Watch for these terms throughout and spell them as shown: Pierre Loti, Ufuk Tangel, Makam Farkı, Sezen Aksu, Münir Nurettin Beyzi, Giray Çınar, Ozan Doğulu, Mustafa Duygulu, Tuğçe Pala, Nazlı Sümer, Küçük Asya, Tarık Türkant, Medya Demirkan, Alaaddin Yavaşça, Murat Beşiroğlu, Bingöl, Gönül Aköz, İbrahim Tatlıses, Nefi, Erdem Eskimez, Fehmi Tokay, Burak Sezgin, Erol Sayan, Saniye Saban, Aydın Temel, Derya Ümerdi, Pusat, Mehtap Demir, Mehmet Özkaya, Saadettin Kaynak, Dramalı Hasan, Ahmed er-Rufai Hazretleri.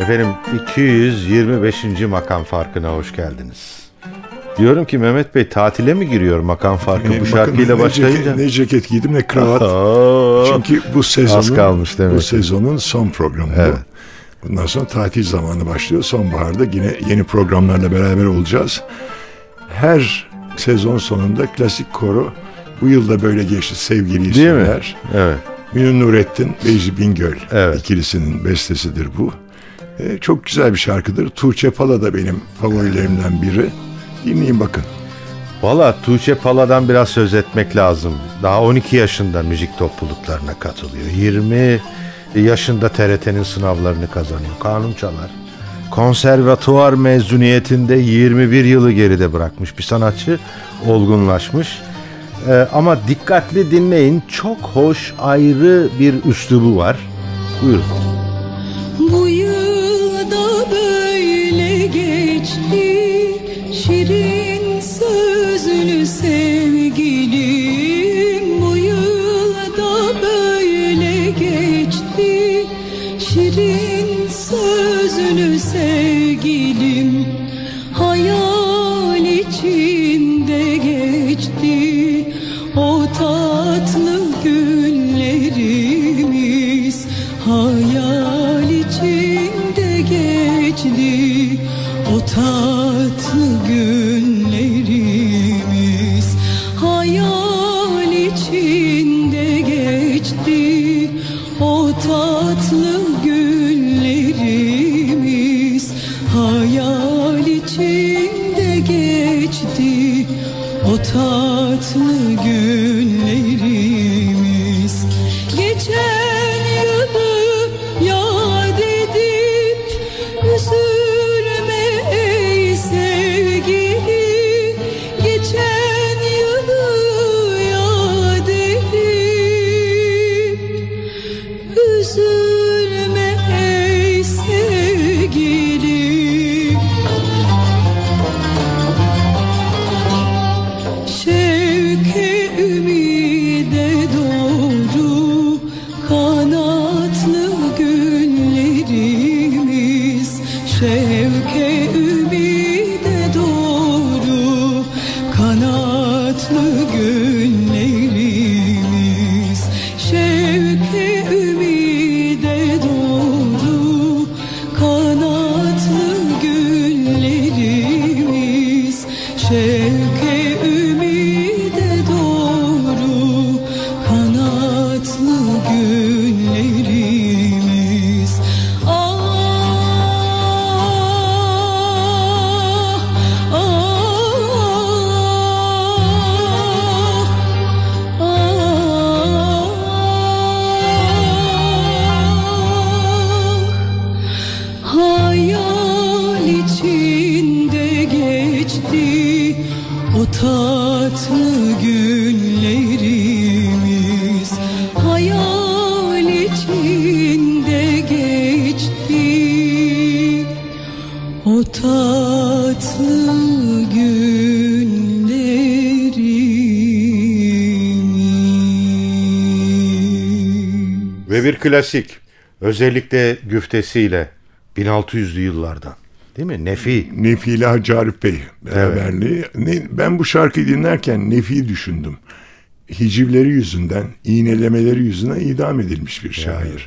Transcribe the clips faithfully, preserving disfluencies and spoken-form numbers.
Efendim iki yüz yirmi beşinci Makam Farkı'na hoş geldiniz. Diyorum ki Mehmet Bey tatile mi giriyor Makam Farkı e, bu şarkıyla ne başlayınca? Ceket, ne ceket giydim ne kravat. Oo, Çünkü bu sezonun, bu sezonun son programı evet. bu. Bundan sonra tatil zamanı başlıyor. Sonbaharda yine yeni programlarla beraber olacağız. Her sezon sonunda klasik koro bu yılda böyle geçti sevgili isimler. Evet. Münir Nurettin Beyzi Bingöl evet. ikilisinin bestesidir bu. Çok güzel bir şarkıdır. Tuğçe Pala da benim favorilerimden biri. Dinleyin bakın. Valla Tuğçe Pala'dan biraz söz etmek lazım. Daha on iki yaşında müzik topluluklarına katılıyor. yirmi yaşında T R T'nin sınavlarını kazanıyor. Kanun çalar. Konservatuvar mezuniyetinde yirmi bir yılı geride bırakmış bir sanatçı. Olgunlaşmış. Ee, ama dikkatli dinleyin. Çok hoş ayrı bir üslubu var. Buyurun. Şirin sözünü sevgilim, bu yılda böyle geçti. Şirin sözünü sevgilim, hayal içinde geçti. O tatlı günlerimiz hayal içinde geçti. O tatlı günlerimiz hayal içinde geçti. O tatlı günlerimiz hayal içinde geçti. O tatlı günlerimiz geçer. Klasik, özellikle güftesiyle bin altı yüzlü yıllardan, değil mi? Nefi. Nefi ile Hacarip Bey beraberliği. Evet. Ben bu şarkıyı dinlerken Nefi'yi düşündüm. Hicivleri yüzünden, iğnelemeleri yüzünden idam edilmiş bir şair. Evet.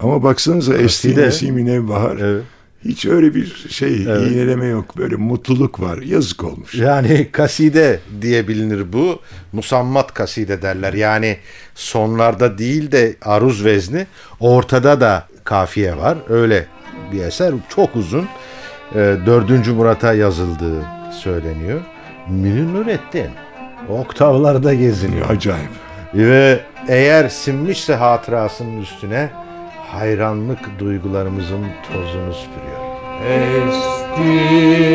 Ama baksanıza Esti Nesim-i Nevbahar. Evet. Hiç öyle bir şey, evet. iğneleme yok. Böyle mutluluk var. Yazık olmuş. Yani kaside diye bilinir bu. Musammat kaside derler. Yani sonlarda değil de aruz vezni. Ortada da kafiye var. Öyle bir eser. Çok uzun. dördüncü Murat'a yazıldığı söyleniyor. Münir Nurettin oktavlarda geziniyor. Acayip. Ve eğer sinmişse hatırasının üstüne hayranlık duygularımızın tozunu süpürüyor. Eski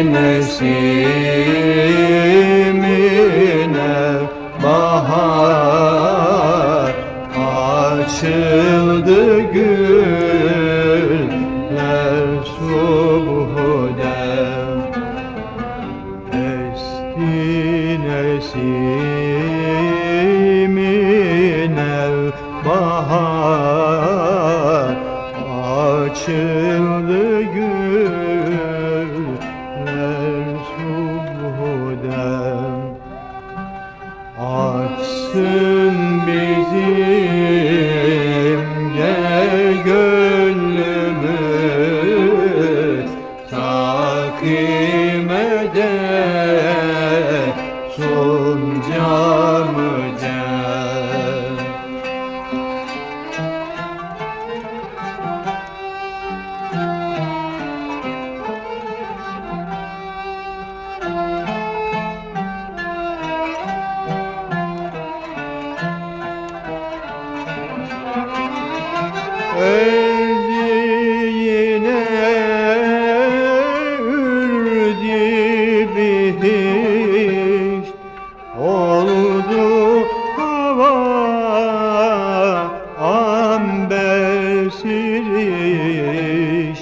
mevsimine bahar açıldı, güller subhude. Eski mevsimine bahar açıldı, güller subhude. Açsın bizim gel gönlümüz, takime de son camı gel. Evliğine ürdü bihiş, oldu hava amber siriş,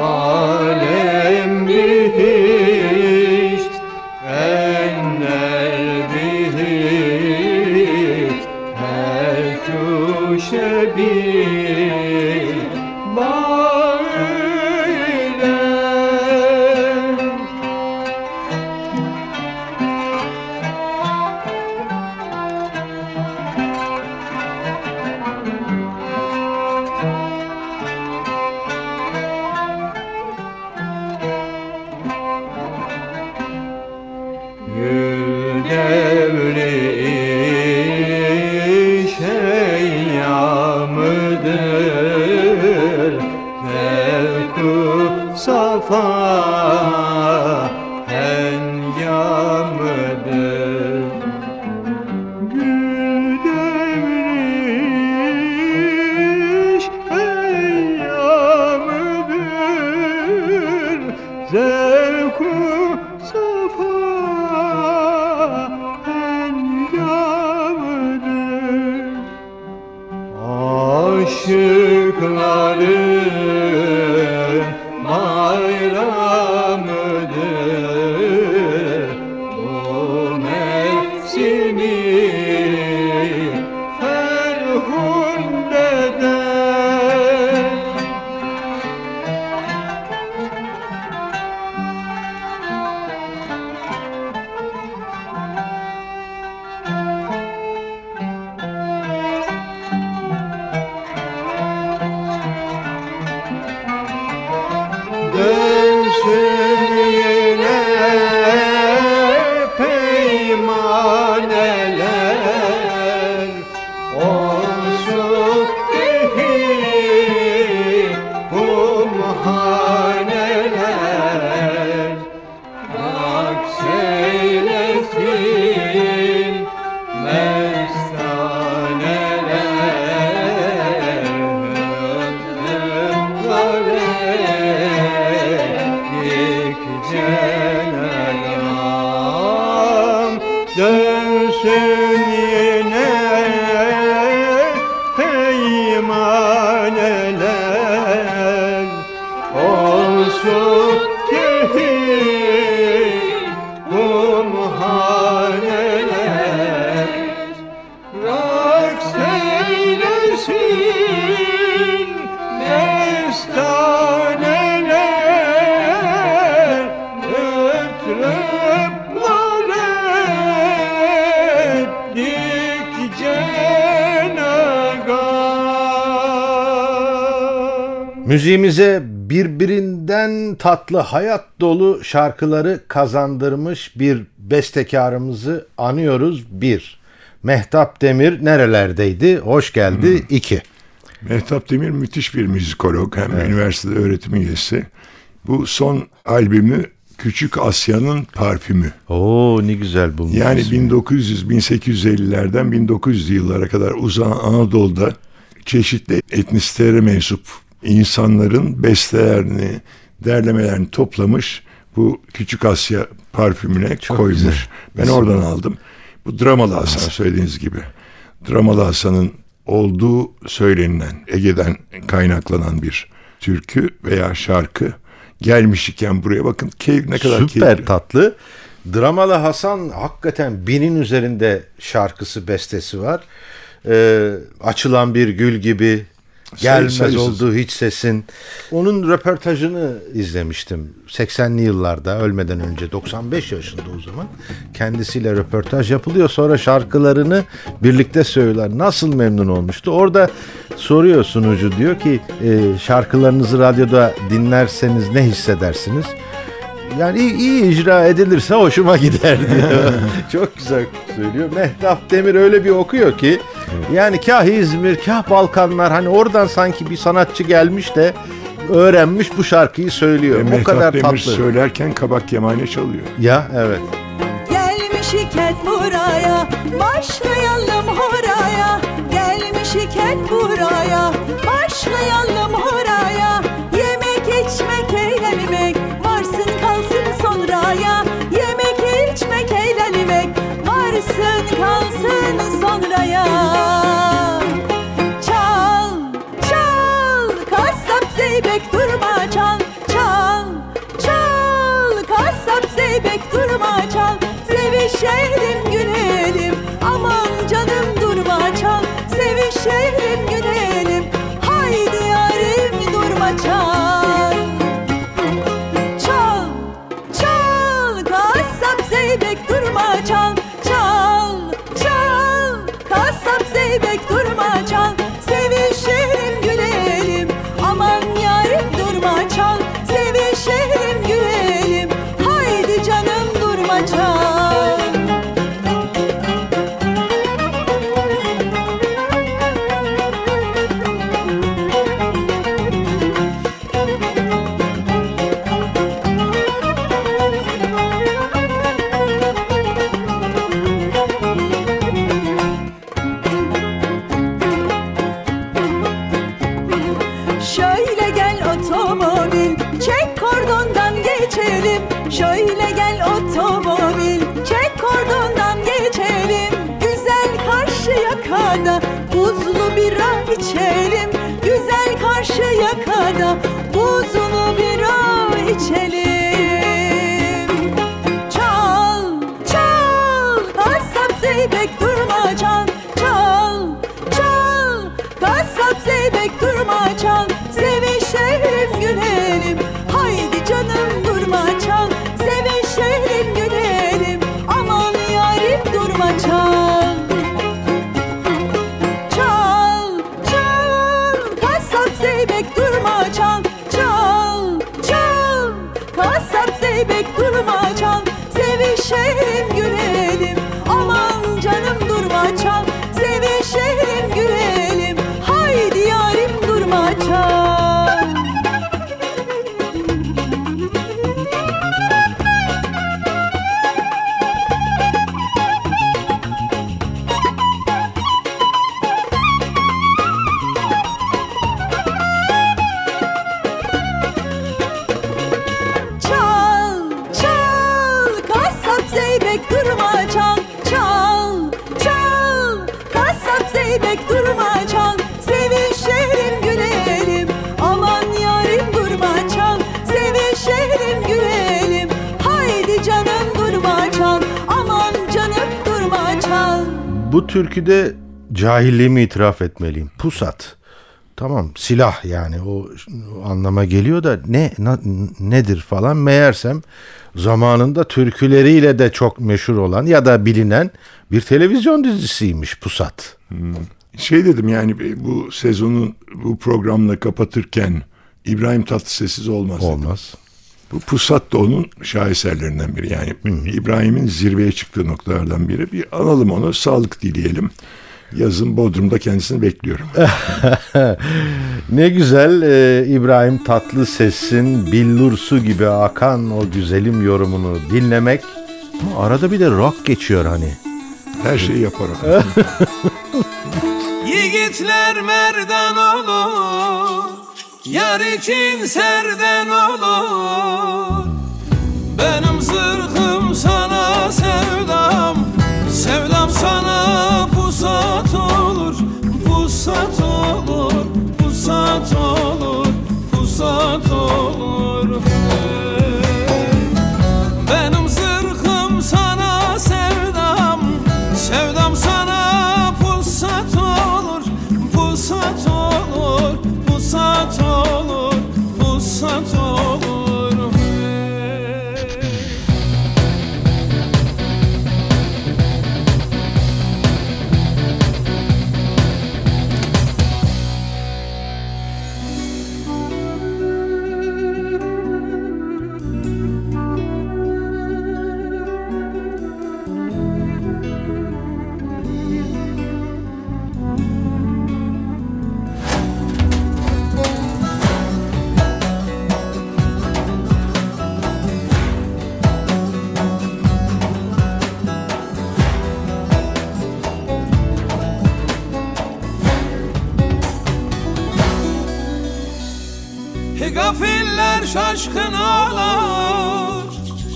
alem bihiş, enler bihiş, her köşe bihiş. Müziğimize birbirinden tatlı, hayat dolu şarkıları kazandırmış bir bestekarımızı anıyoruz. bir. Mehtap Demir nerelerdeydi? Hoş geldi. iki. Hmm. Mehtap Demir müthiş bir müzikolog. Hem evet. üniversitede öğretim üyesi. Bu son albümü Küçük Asya'nın Parfümü. Oo, ne güzel bulmuş. Yani bin dokuz yüz bin sekiz yüz ellilerden bin dokuz yüzlü yıllara kadar uzanan Anadolu'da çeşitli etnisitelere mensup insanların bestelerini, derlemelerini toplamış, bu Küçük Asya parfümüne çok koymuş. Güzel. Ben Nasıl oradan mi? aldım. Bu Dramalı Hasan söylediğiniz gibi. Dramalı Hasan'ın olduğu söylenilen, Ege'den kaynaklanan bir türkü veya şarkı. Gelmiş iken buraya bakın keyif, ne kadar keyifli. Süper tatlı. Dramalı Hasan hakikaten binin üzerinde şarkısı, bestesi var. Ee, açılan bir gül gibi, gelmez Sayısız. Olduğu hiç sesin. Onun röportajını izlemiştim seksenli yıllarda, ölmeden önce, doksan beş yaşında o zaman. Kendisiyle röportaj yapılıyor, sonra şarkılarını birlikte söylüyorlar. Nasıl memnun olmuştu. Orada soruyor sunucu, diyor ki e, şarkılarınızı radyoda dinlerseniz ne hissedersiniz? Yani iyi, iyi icra edilirse hoşuma gider diyor. Çok güzel söylüyor. Mehtap Demir öyle bir okuyor ki, yani kah İzmir, kah Balkanlar, hani oradan sanki bir sanatçı gelmiş de öğrenmiş bu şarkıyı söylüyor. O kadar tatlı. Mehtap Demir söylerken kabak kemane çalıyor. Ya evet. Gelmiş iken buraya, başlayalım horaya. Gelmiş iken buraya, başlayalım horaya. Yemek içmek, eğlenmek, varsın kalsın sonraya. Yemek içmek, eğlenmek, varsın kalsın sonraya. Zeybek durma çal, sevişelim gülelim, aman canım durma çal, sevişelim gülelim, haydi yarim durma çal. Çal, çal, kasap zeybek durma çal, çal, çal, kasap zeybek durma çal, sevişelim gülelim, aman yarim durma çal, sevişelim gülelim. İçelim güzel karşıya kadar, buzlu bira içelim. Çal, çal, kasap zeybek durma çal, çal, çal, kasap zeybek durma çal, sevişelim gülelim, haydi canım durma çal, sevişelim gülelim, aman yarim durma çal. Zeybek durma çal, sevişelim gülelim, aman canım durma çal, sevişelim gülelim, haydi yarim durma çal. Bu türküde cahilliğimi itiraf etmeliyim. Pusat. Tamam, silah yani o, o anlama geliyor da ne na, nedir falan. Meğersem zamanında türküleriyle de çok meşhur olan ya da bilinen bir televizyon dizisiymiş Pusat. Hmm. Şey dedim yani bu sezonu bu programla kapatırken İbrahim Tatlıses'siz olmaz. Olmaz. Dedim. Bu Pusat da onun şaheserlerinden biri. Yani hmm. İbrahim'in zirveye çıktığı noktalardan biri. Bir analım onu, sağlık dileyelim. Yazın Bodrum'da kendisini bekliyorum. Ne güzel e, İbrahim Tatlıses'in billur su gibi akan o güzelim yorumunu dinlemek. Ama arada bir de rock geçiyor hani. Her şeyi yaparak. Yiğitler merden olur, yar için serden olur. Benim zırhım sana sevdam, sevdam sana pusat olur, pusat olur, pusat olur, pusat olur. Benim zırhım sana sevdam, sevdam sana pusat olur, pusat olur, pusat olur, pusat olur. Gafiller şaşkın olur,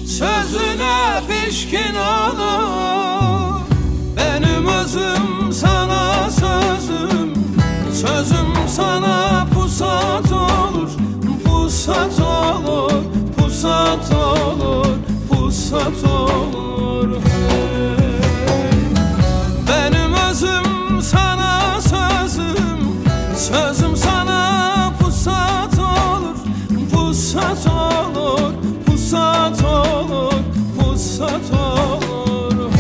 sözüne pişkin olur. Benim özüm sana sözüm, sözüm sana pusat olur, pusat olur, pusat olur, pusat olur. Benim özüm sana sözüm, sözüm sana pusat pusat olur, pusat olur, pusat olur.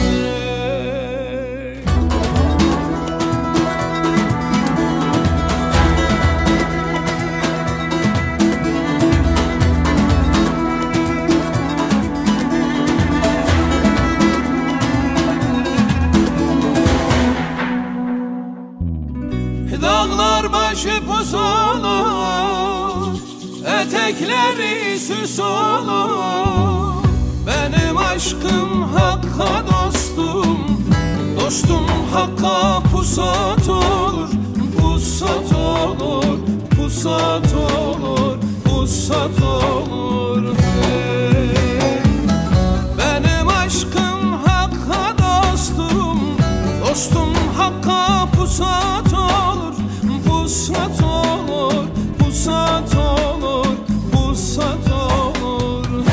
Dağlar başı pus olur, etekleri süs olur. Benim aşkım hakka dostum, dostum hakka pusat olur, pusat olur, pusat olur, pusat olur. Benim aşkım hakka dostum, dostum hakka pusat olur, pusat olur, pusat olur.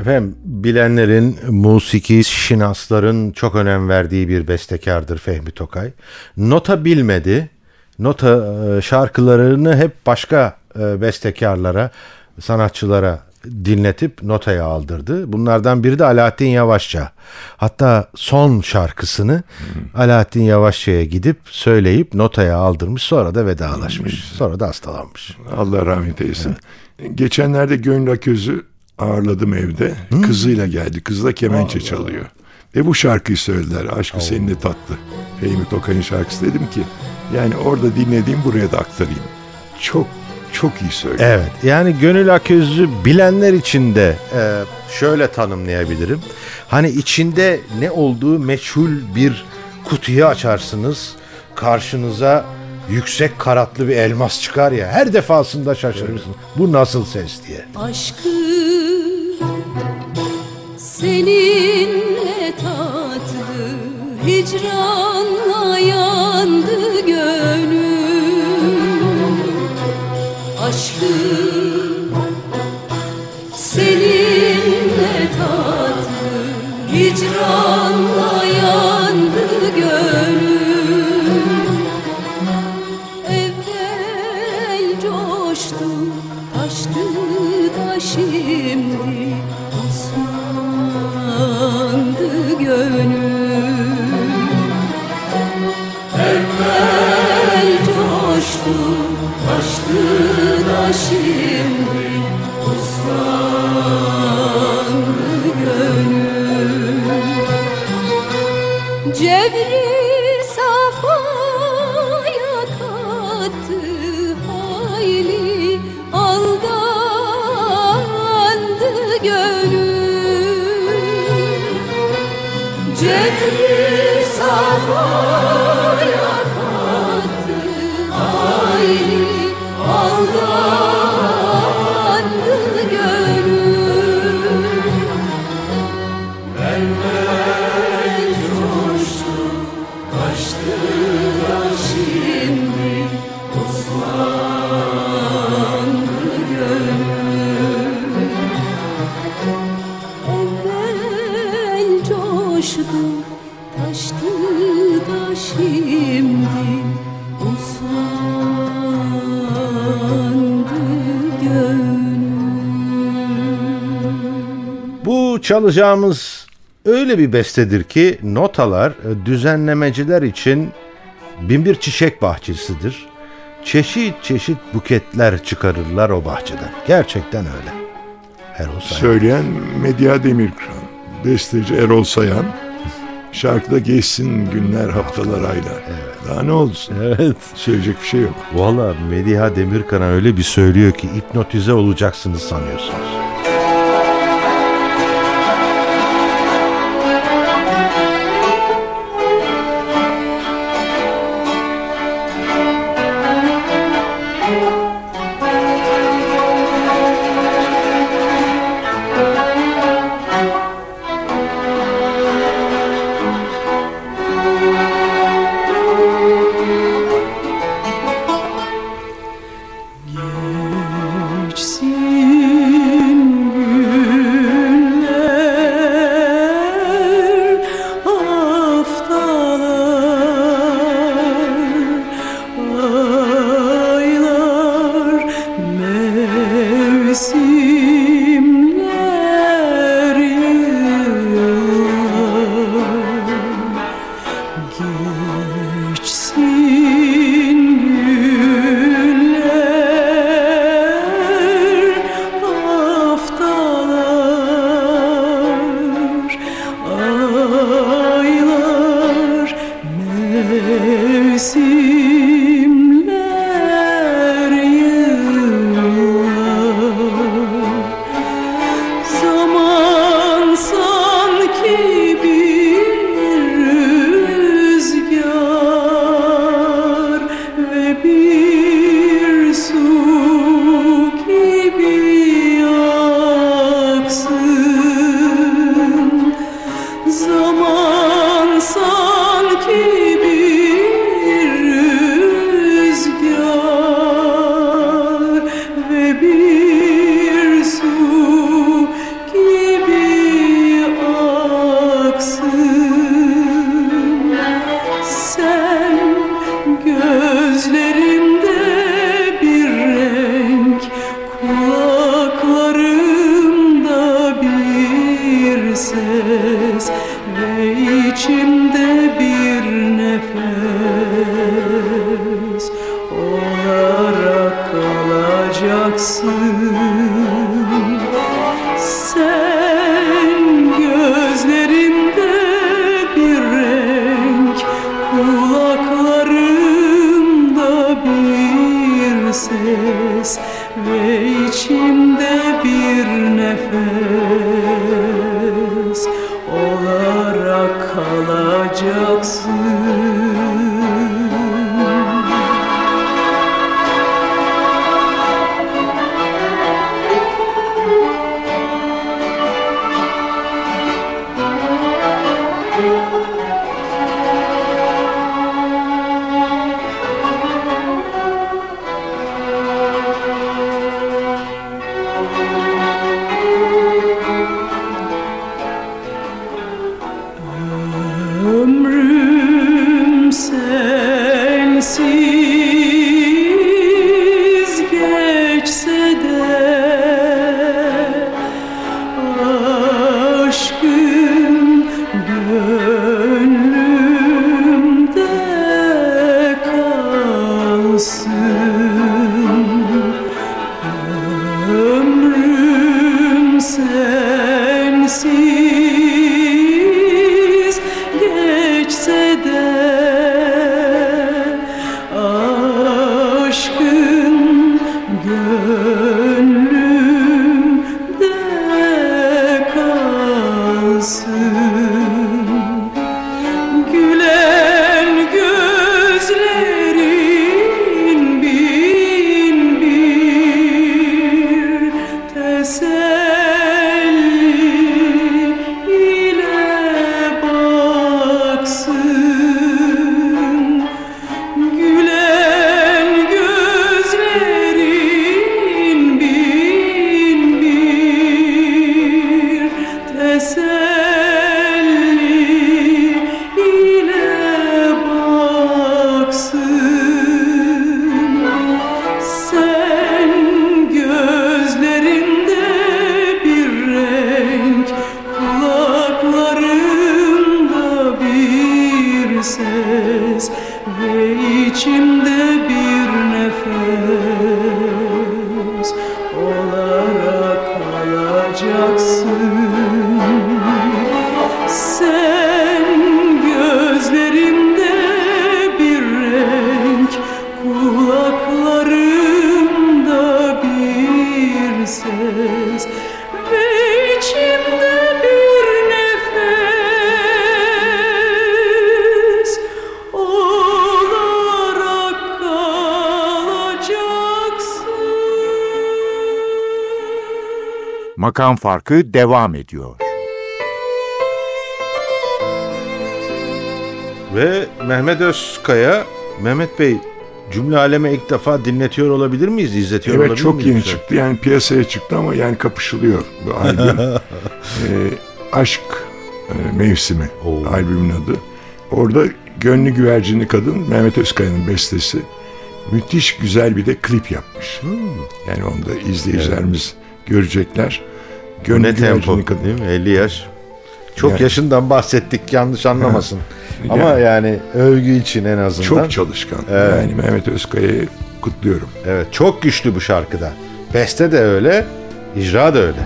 Efendim, bilenlerin, musiki şinasların çok önem verdiği bir bestekardır Fehmi Tokay. Nota bilmedi. Nota şarkılarını hep başka bestekarlara, sanatçılara dinletip notaya aldırdı. Bunlardan biri de Alaaddin Yavaşça. Hatta son şarkısını Alaaddin Yavaşça'ya gidip söyleyip notaya aldırmış, sonra da vedalaşmış. Sonra da hastalanmış. Allah rahmet eylesin. Evet. Geçenlerde Gönül Aköz'ü ağırladım evde. Hı? Kızıyla geldi. Kızı da kemençe Allah çalıyor. Ve bu şarkıyı söylediler. Aşkı Allah seninle tatlı. Fehmi Tokay'ın şarkısı, dedim ki yani orada dinlediğim buraya da aktarayım. Çok çok iyi söylüyor. Evet. Yani Gönül Aköz'ü bilenler için de e, şöyle tanımlayabilirim. Hani içinde ne olduğu meçhul bir kutuyu açarsınız. Karşınıza yüksek karatlı bir elmas çıkar ya. Her defasında şaşırırsınız. Evet. Bu nasıl ses diye. Aşkı seninle tatlı, hicranla yandı gönlüm. Aşkı seninle tatlı, hicranla yandı gönlüm. Evvel coştu, taştı da şimdi aşkı da şimdi uslandı gönül. Cebri safaya kattı, hayli aldandı gönül. Cebri safaya Çalacağımız öyle bir bestedir ki notalar düzenlemeciler için binbir çiçek bahçesidir. Çeşit çeşit buketler çıkarırlar o bahçeden. Gerçekten öyle. Erol Sayan. Söyleyen Medya Demirkan. Besteci Erol Sayan. Şarkıda geçsin günler, haftalar, aylar. Evet. Daha ne olsun? Evet. Söyleyecek bir şey yok. Valla Medya Demirkan'a öyle bir söylüyor ki hipnotize olacaksınız sanıyorsunuz. Ömrüm Makam Farkı devam ediyor. Ve Mehmet Özkaya, Mehmet Bey, cümle aleme ilk defa dinletiyor olabilir miyiz? İzletiyor evet, olabilir miyiz? Evet, çok yeni sen? çıktı. Yani piyasaya çıktı ama yani kapışılıyor bu albüm. e, aşk e, Mevsimi Oo. albümün adı. Orada Gönlü Güvercinli Kadın, Mehmet Özkaya'nın bestesi. Müthiş güzel bir de klip yapmış. Hmm. Yani onu da izleyicilerimiz evet. görecekler. Gönlü ne tempo kadın. Değil mi? elli yaş. Çok yani. Yaşından bahsettik, yanlış anlamasın. Ama yani. yani övgü için en azından. Çok çalışkan. Evet. Yani Mehmet Özkaya'yı kutluyorum. Evet, çok güçlü bu şarkıda. Beste de öyle, icra da öyle.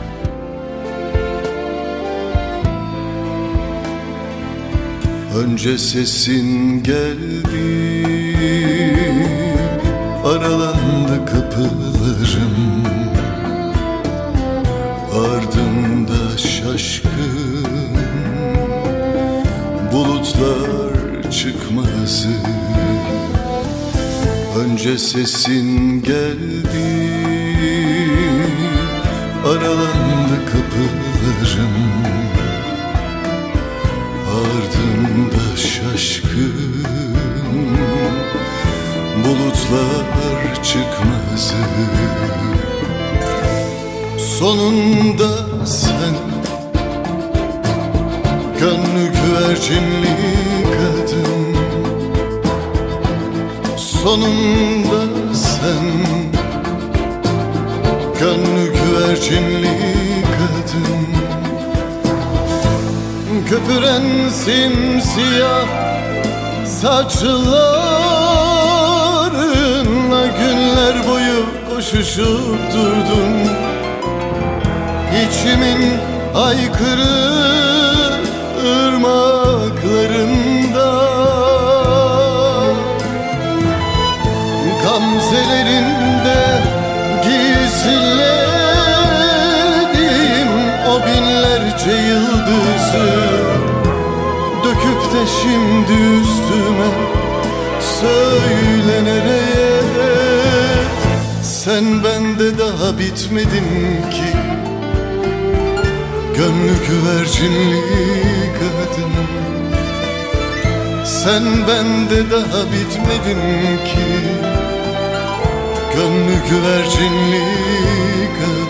Önce sesin geldi, aralandı kapılarım, ardında şaşkın bulutlar çıkmazı. Önce sesin geldi, aralandı kapılarım, ardında şaşkın bulutlar çıkmazı. Sonunda sen, gönlü güvercinli kadın, sonunda sen, gönlü güvercinli kadın, köpüren simsiyah saçlarınla günler boyu koşuşup durdun. İçimin aykırı ırmaklarında gamzelerinde gizledim o binlerce yıldızı, döküp de şimdi üstüme söyle nereye? Sen bende daha bitmedin ki, gönlü güvercinli kadın, sen bende daha bitmedin ki, gönlü güvercinli kadın.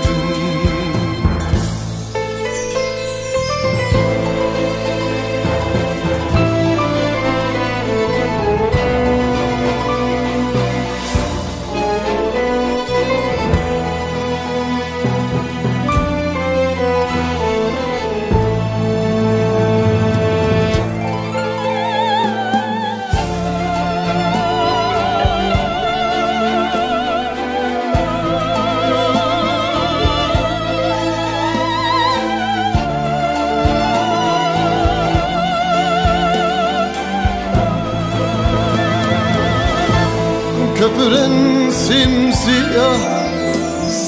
Köpüren simsiyah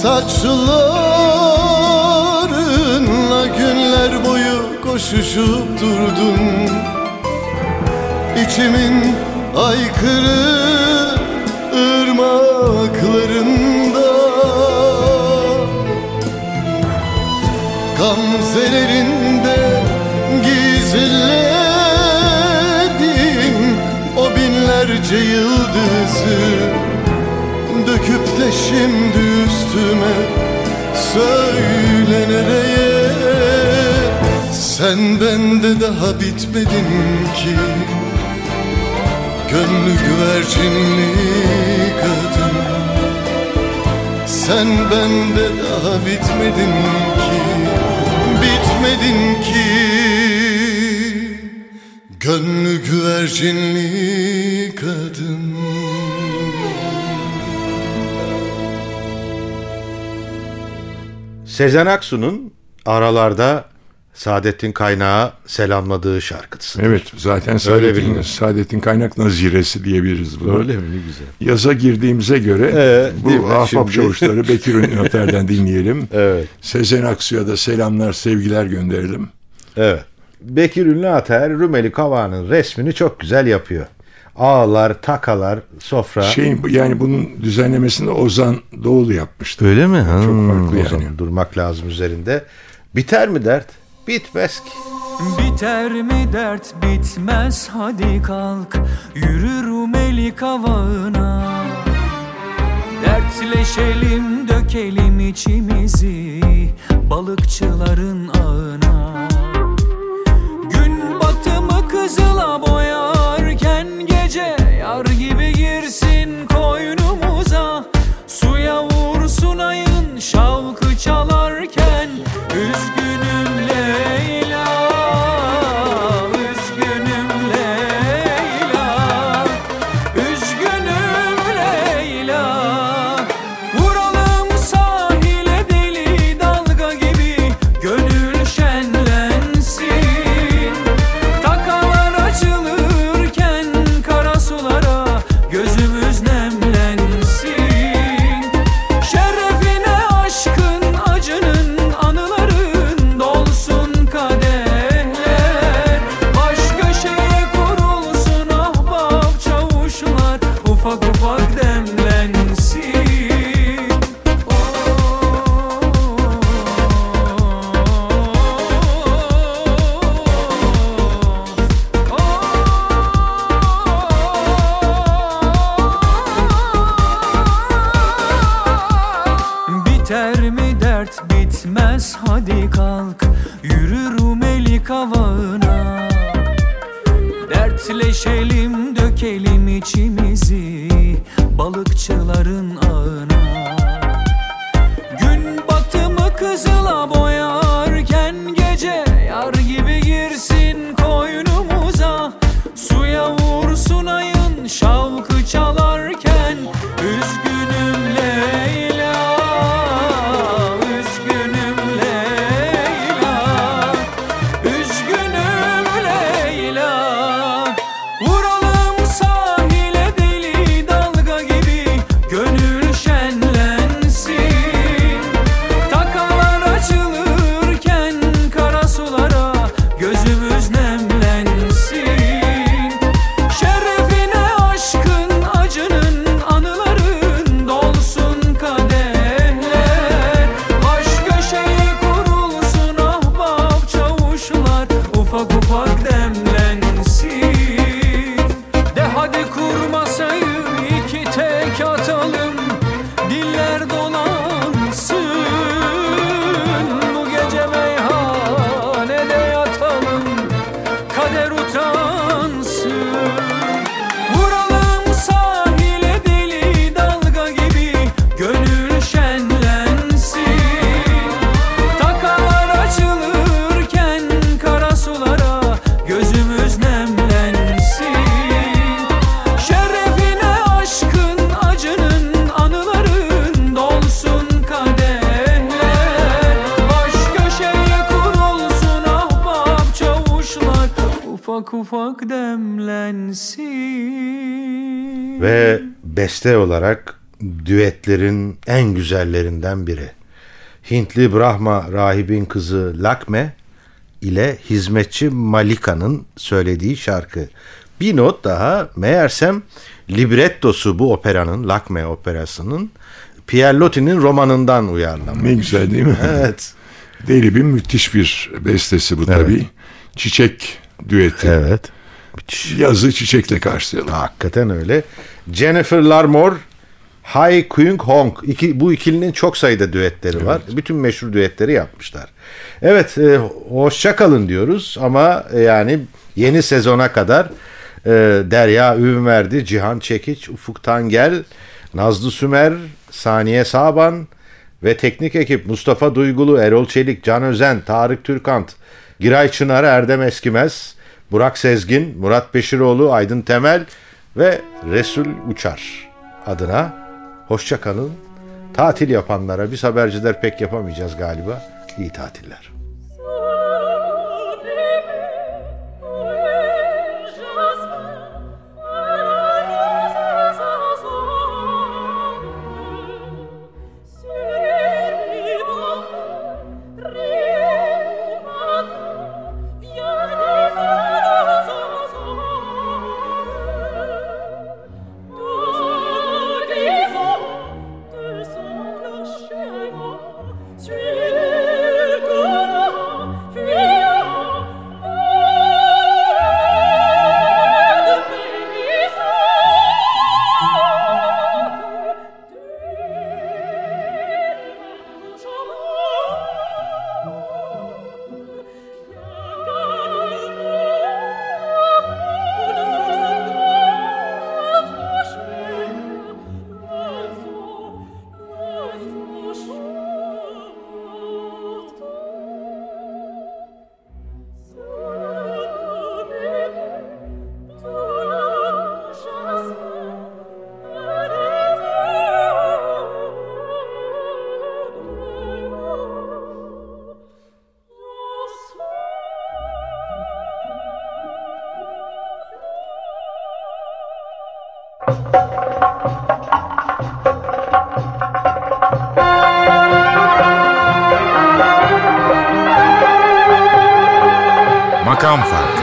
saçlarınla günler boyu koşuşup durdun. İçimin aykırı ırmaklarında gamzelerinde gizledim o binlerce yıldızı, döküp de şimdi üstüme söyle nereye? Sen bende daha bitmedin ki, gönlü güvercinli kadın, sen bende daha bitmedin ki, bitmedin ki, gönlü güvercinli kadın. Sezen Aksu'nun aralarda Saadettin Kaynak'a selamladığı şarkısı. Evet, zaten Saadettin, Saadettin Kaynak naziresi diyebiliriz bunu. Öyle mi? Güzel. Yaza girdiğimize göre ee, bu ahbap çavuşları Bekir Ünlü Ataer'den dinleyelim. Evet. Sezen Aksu'ya da selamlar, sevgiler gönderelim. Evet. Bekir Ünlü Ataer Rumeli Kavağı'nın resmini çok güzel yapıyor. ağlar, takalar, sofra. Şey, yani bunun düzenlemesini Ozan Doğulu yapmıştı. Öyle mi? Ha, çok farklı yani. O zaman durmak lazım üzerinde. Biter mi dert? Bitmez ki. Biter mi dert? Bitmez, hadi kalk. Yürü Rumeli Kavağı'na. Dertleşelim, dökelim içimizi balıkçıların ağına. Gün batımı kızıla boyarken gece yar gibi girsin koynumuza. Suya vursun ayın şavkı çalarken üzgünüm Leyla. Dertleşelim, dökelim içimizi balıkçıların ağına. Gün batımı kızıla boyarken gece yar gibi girsin koynumuza. Suya vursun ayın şavkı çalarken üzgünüm Leyla. Ufak demlensin. Ve beste olarak düetlerin en güzellerinden biri. Hintli Brahma rahibin kızı Lakme ile hizmetçi Malika'nın söylediği şarkı. Bir not daha, meğersem librettosu bu operanın, Lakme operasının, Pierre Loti'nin romanından uyarlanmış. Ne güzel değil mi? Evet. Delib'in müthiş bir bestesi bu tabii. Evet. Çiçek düeti. Evet. Yazı çiçekle karşılayalım. Hakikaten öyle. Jennifer Larmore, Hai Kyung Hong. İki, bu ikilinin çok sayıda düetleri evet. var. Bütün meşhur düetleri yapmışlar. Evet, e, hoşça kalın diyoruz ama yani yeni sezona kadar e, Derya Ümerdi, Cihan Çekiç, Ufuk Tangel, Nazlı Sümer, Saniye Saban ve teknik ekip Mustafa Duygulu, Erol Çelik, Can Özen, Tarık Türkant, Giray Çınar, Erdem Eskimez, Burak Sezgin, Murat Beşiroğlu, Aydın Temel ve Resul Uçar adına hoşça kalın. Tatil yapanlara, biz haberciler pek yapamayacağız galiba. İyi tatiller. Makam Farkı.